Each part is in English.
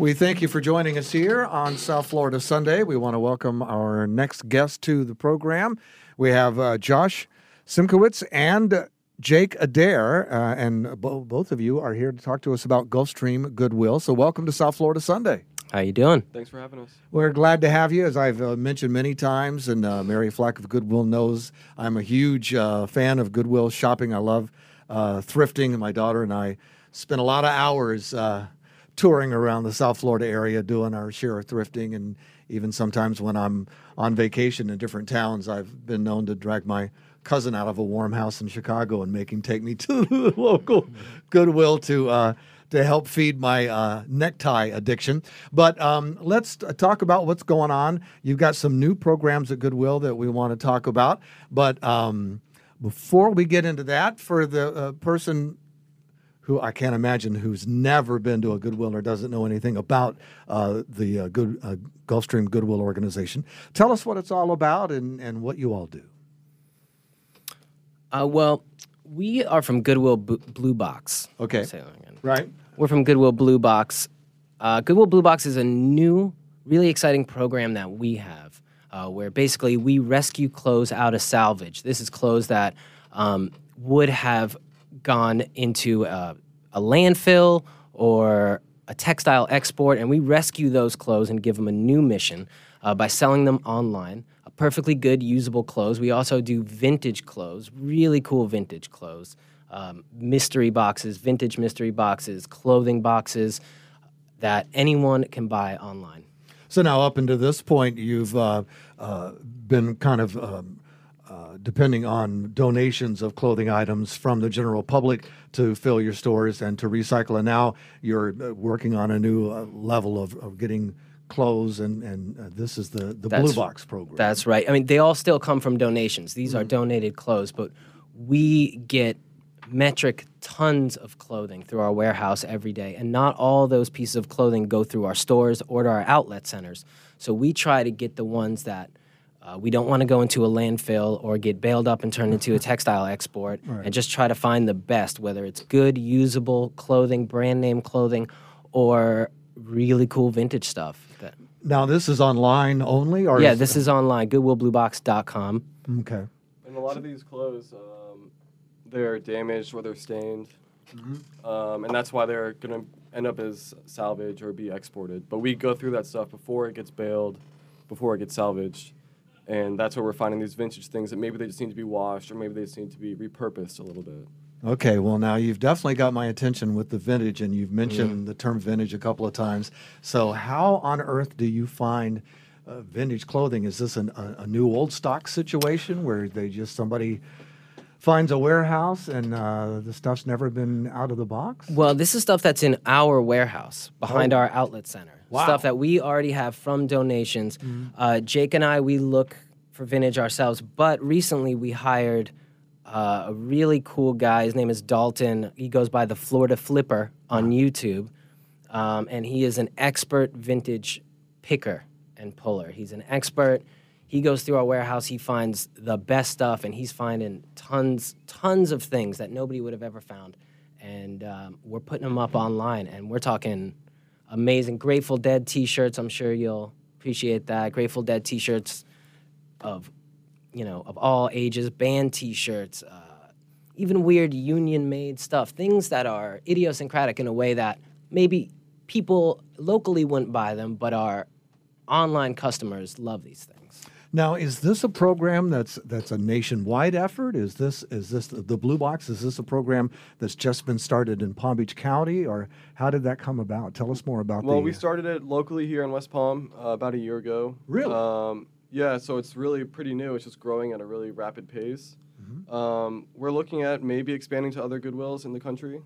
We thank you for joining us here on South Florida Sunday. We want to welcome our next guest to the program. We have Josh Simkiewicz and Jake Adair, and both of you are here to talk to us about Gulfstream Goodwill. So welcome to South Florida Sunday. How you doing? Thanks for having us. We're glad to have you, as I've mentioned many times, and Mary Flack of Goodwill knows I'm a huge fan of Goodwill shopping. I love thrifting, and my daughter and I spend a lot of hours touring around the South Florida area doing our share of thrifting, and even sometimes when I'm on vacation in different towns, I've been known to drag my cousin out of a warm house in Chicago and make him take me to the local Goodwill to help feed my necktie addiction. But let's talk about what's going on. You've got some new programs at Goodwill that we want to talk about. But before we get into that, for the person who I can't imagine who's never been to a Goodwill or doesn't know anything about the Gulfstream Goodwill organization, tell us what it's all about and what you all do. Well, we are from Goodwill Blue Box. Okay. Right. We're from Goodwill Blue Box. Goodwill Blue Box is a new, really exciting program that we have where basically we rescue clothes out of salvage. This is clothes that would have gone into a landfill or a textile export, and we rescue those clothes and give them a new mission by selling them online. Perfectly good, usable clothes. We also do vintage clothes, really cool vintage clothes, mystery boxes, vintage mystery boxes, clothing boxes that anyone can buy online. So now up until this point, you've been kind of depending on donations of clothing items from the general public to fill your stores and to recycle. And now you're working on a new level of getting clothes, and this is the Blue Box program. That's right. I mean, they all still come from donations. These are donated clothes, but we get metric tons of clothing through our warehouse every day, and not all those pieces of clothing go through our stores or to our outlet centers. So we try to get the ones that we don't want to go into a landfill or get bailed up and turned into a textile export, right, and just try to find the best, whether it's good, usable clothing, brand name clothing, or really cool vintage stuff. Now, this is online only? Or yeah, this is online, goodwillbluebox.com. Okay. And a lot of these clothes, they're damaged or they're stained, and that's why they're going to end up as salvage or be exported. But we go through that stuff before it gets baled, before it gets salvaged, and that's where we're finding these vintage things that maybe they just need to be washed or maybe they just need to be repurposed a little bit. Okay, well, now you've definitely got my attention with the vintage, and you've mentioned the term vintage a couple of times. So how on earth do you find vintage clothing? Is this a new old stock situation where they just somebody finds a warehouse and the stuff's never been out of the box? Well, this is stuff that's in our warehouse behind our outlet center, stuff that we already have from donations. Jake and I, we look for vintage ourselves, but recently we hired a really cool guy. His name is Dalton. He goes by the Florida Flipper on YouTube, and he is an expert vintage picker and puller. He's an expert. He goes through our warehouse. He finds the best stuff, and he's finding tons of things that nobody would have ever found. And we're putting them up online, and we're talking amazing Grateful Dead T-shirts. I'm sure you'll appreciate that. Grateful Dead T-shirts of, you know, of all ages, band T-shirts, even weird union-made stuff, things that are idiosyncratic in a way that maybe people locally wouldn't buy them, but our online customers love these things. Now, is this a program that's a nationwide effort? Is this the Blue Box? Is this a program that's just been started in Palm Beach County, or how did that come about? Tell us more about that. Well, we started it locally here in West Palm about a year ago. Really? Yeah, so it's really pretty new. It's just growing at a really rapid pace. We're looking at maybe expanding to other Goodwills in the country.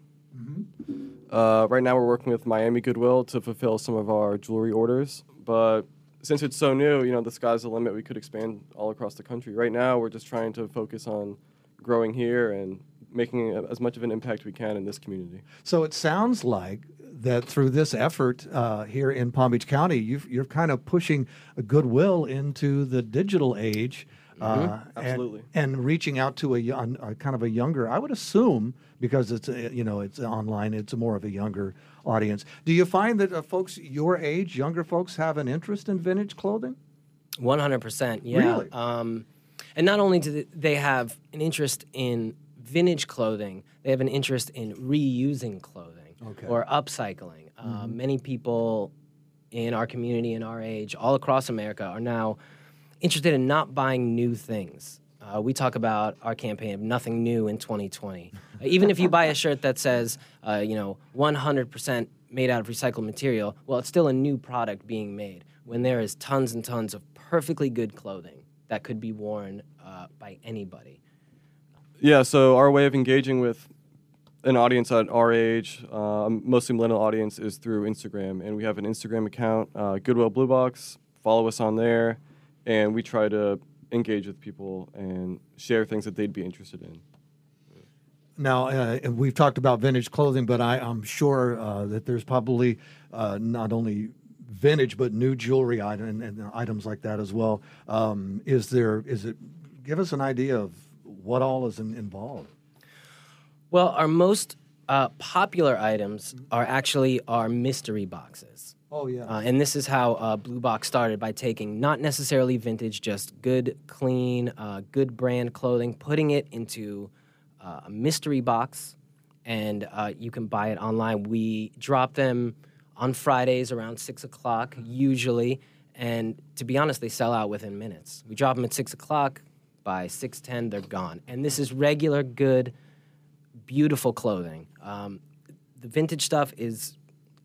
Right now we're working with Miami Goodwill to fulfill some of our jewelry orders. But since it's so new, you know, the sky's the limit. We could expand all across the country. Right now we're just trying to focus on growing here and making as much of an impact we can in this community. So it sounds like that through this effort here in Palm Beach County, you're kind of pushing Goodwill into the digital age Absolutely. And reaching out to a kind of a younger, I would assume, because it's it's online, it's more of a younger audience. Do you find that folks your age, younger folks, have an interest in vintage clothing? 100%. Yeah. Really? And not only do they have an interest in vintage clothing, they have an interest in reusing clothing or upcycling. Many people in our community, in our age, all across America, are now interested in not buying new things. We talk about our campaign of nothing new in 2020. Even if you buy a shirt that says, 100% made out of recycled material, well, it's still a new product being made when there is tons and tons of perfectly good clothing that could be worn by anybody. Yeah, so our way of engaging with an audience at our age, mostly millennial audience, is through Instagram. And we have an Instagram account, Goodwill Blue Box. Follow us on there. And we try to engage with people and share things that they'd be interested in. Now, we've talked about vintage clothing, but I'm sure that there's probably not only vintage but new jewelry and items like that as well. Give us an idea of what all is involved. Well, our most popular items are actually our mystery boxes. Oh, yeah. And this is how Blue Box started, by taking not necessarily vintage, just good, clean, good brand clothing, putting it into a mystery box, and you can buy it online. We drop them on Fridays around 6 o'clock, usually, and to be honest, they sell out within minutes. We drop them at 6 o'clock. By 6:10, they're gone. And this is regular, good, beautiful clothing. The vintage stuff is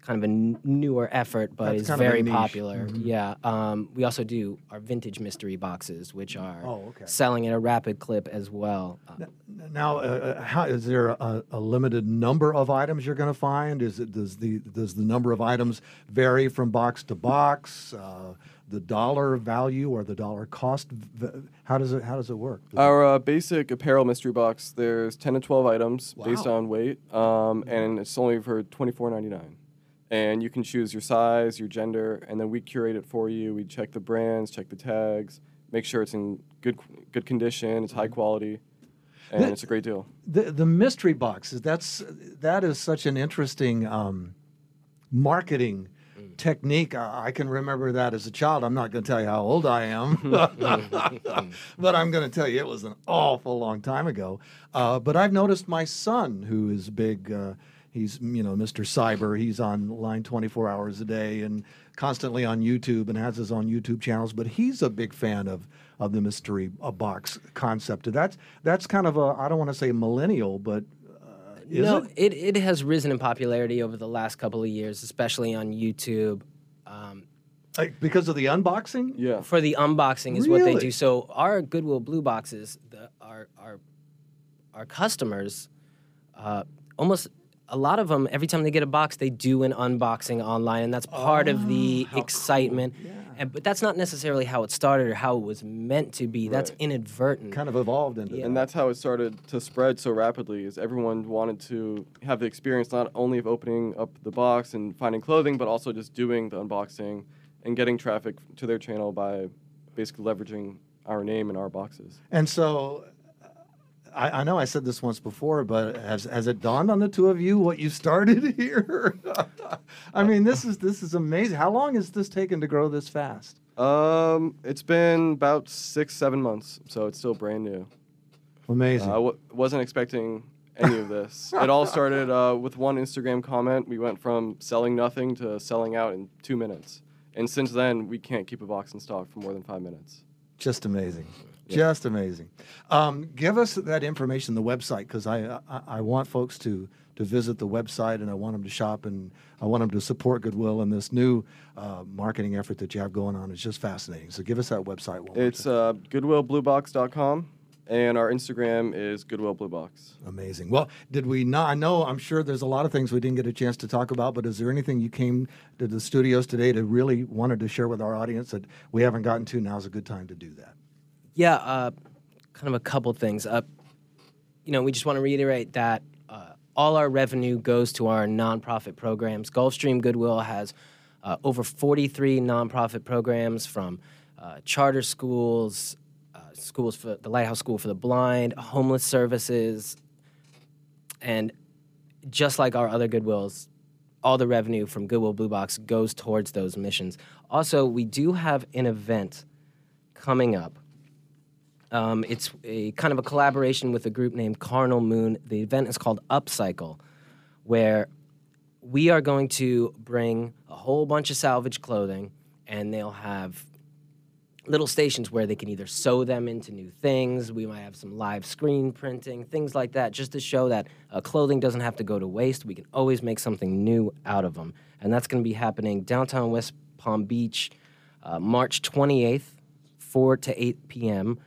kind of a newer effort, but it's very popular. Mm-hmm. Yeah. We also do our vintage mystery boxes, which are selling at a rapid clip as well. Now, is there a limited number of items you're going to find? Does the number of items vary from box to box? The dollar value or the dollar cost? How does it work? Our basic apparel mystery box, there's 10 to 12 items based on weight, and it's only for $24.99. And you can choose your size, your gender, and then we curate it for you. We check the brands, check the tags, make sure it's in good condition, it's high quality, and it's a great deal. The mystery boxes, that is such an interesting marketing technique. I can remember that as a child. I'm not going to tell you how old I am, but I'm going to tell you it was an awful long time ago. But I've noticed my son, who is big... he's, Mr. Cyber. He's online 24 hours a day and constantly on YouTube and has his own YouTube channels. But he's a big fan of the mystery box concept. That's kind of a, I don't want to say millennial, but it has risen in popularity over the last couple of years, especially on YouTube. Because of the unboxing? Yeah. For the unboxing is what they do. So our Goodwill Blue Boxes, our customers almost... A lot of them, every time they get a box, they do an unboxing online, and that's part of the excitement. Cool. Yeah. But that's not necessarily how it started or how it was meant to be. Right. That's inadvertent. Kind of evolved into that. And that's how it started to spread so rapidly, is everyone wanted to have the experience not only of opening up the box and finding clothing, but also just doing the unboxing and getting traffic to their channel by basically leveraging our name and our boxes. And so... I know I said this once before, but has it dawned on the two of you what you started here? I mean, this is amazing. How long has this taken to grow this fast? It's been about 6-7 months, so it's still brand new. Amazing. I wasn't expecting any of this. It all started with one Instagram comment. We went from selling nothing to selling out in 2 minutes, and since then we can't keep a box in stock for more than 5 minutes. Just amazing. Just amazing. Give us that information, the website, because I want folks to visit the website, and I want them to shop, and I want them to support Goodwill, and this new marketing effort that you have going on is just fascinating. So give us that website. It's goodwillbluebox.com, and our Instagram is goodwillbluebox. Amazing. Well, did we not? I know, I'm sure there's a lot of things we didn't get a chance to talk about, but is there anything you came to the studios today to really wanted to share with our audience that we haven't gotten to? Now's a good time to do that. Yeah, kind of a couple things. We just want to reiterate that all our revenue goes to our nonprofit programs. Gulfstream Goodwill has over 43 nonprofit programs, from charter schools, schools for the Lighthouse School for the Blind, homeless services, and just like our other Goodwills, all the revenue from Goodwill Blue Box goes towards those missions. Also, we do have an event coming up. It's a kind of a collaboration with a group named Carnal Moon. The event is called Upcycle, where we are going to bring a whole bunch of salvage clothing, and they'll have little stations where they can either sew them into new things. We might have some live screen printing, things like that, just to show that clothing doesn't have to go to waste. We can always make something new out of them. And that's going to be happening downtown West Palm Beach, March 28th, 4 to 8 p.m.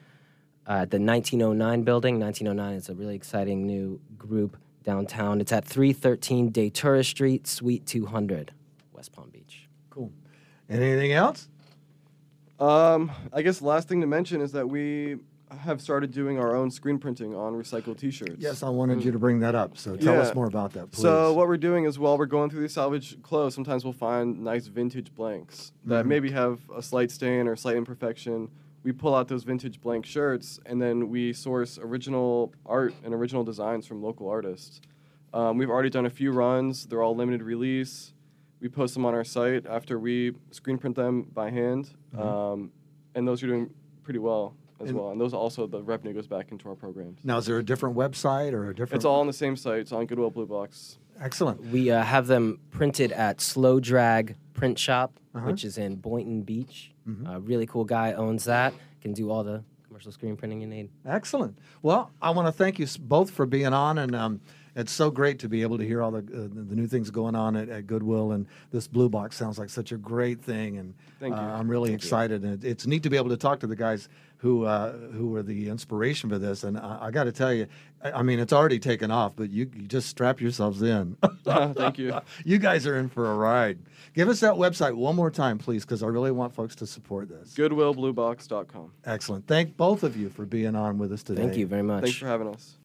At the 1909 building. 1909 is a really exciting new group downtown. It's at 313 Datura Street, Suite 200, West Palm Beach. Cool. Anything else? I guess the last thing to mention is that we have started doing our own screen printing on recycled T-shirts. Yes, I wanted you to bring that up, so tell us more about that, please. So what we're doing is while we're going through these salvage clothes, sometimes we'll find nice vintage blanks that maybe have a slight stain or slight imperfection. We pull out those vintage blank shirts, and then we source original art and original designs from local artists. We've already done a few runs. They're all limited release. We post them on our site after we screen print them by hand, and those are doing pretty well as well. And those also, the revenue goes back into our programs. Now, is there a different website or a different? It's all on the same site. It's on Goodwill Blue Box. Excellent. We have them printed at Slow Drag Print Shop, which is in Boynton Beach. A really cool guy owns that. Can do all the commercial screen printing you need. Excellent. Well, I want to thank you both for being on, and it's so great to be able to hear all the new things going on at Goodwill, and this Blue Box sounds like such a great thing, and I'm really excited. And it's neat to be able to talk to the guys who were the inspiration for this, and I got to tell you, I mean, it's already taken off, but you just strap yourselves in. Thank you. You guys are in for a ride. Give us that website one more time, please, because I really want folks to support this. GoodwillBlueBox.com. Excellent. Thank both of you for being on with us today. Thank you very much. Thanks for having us.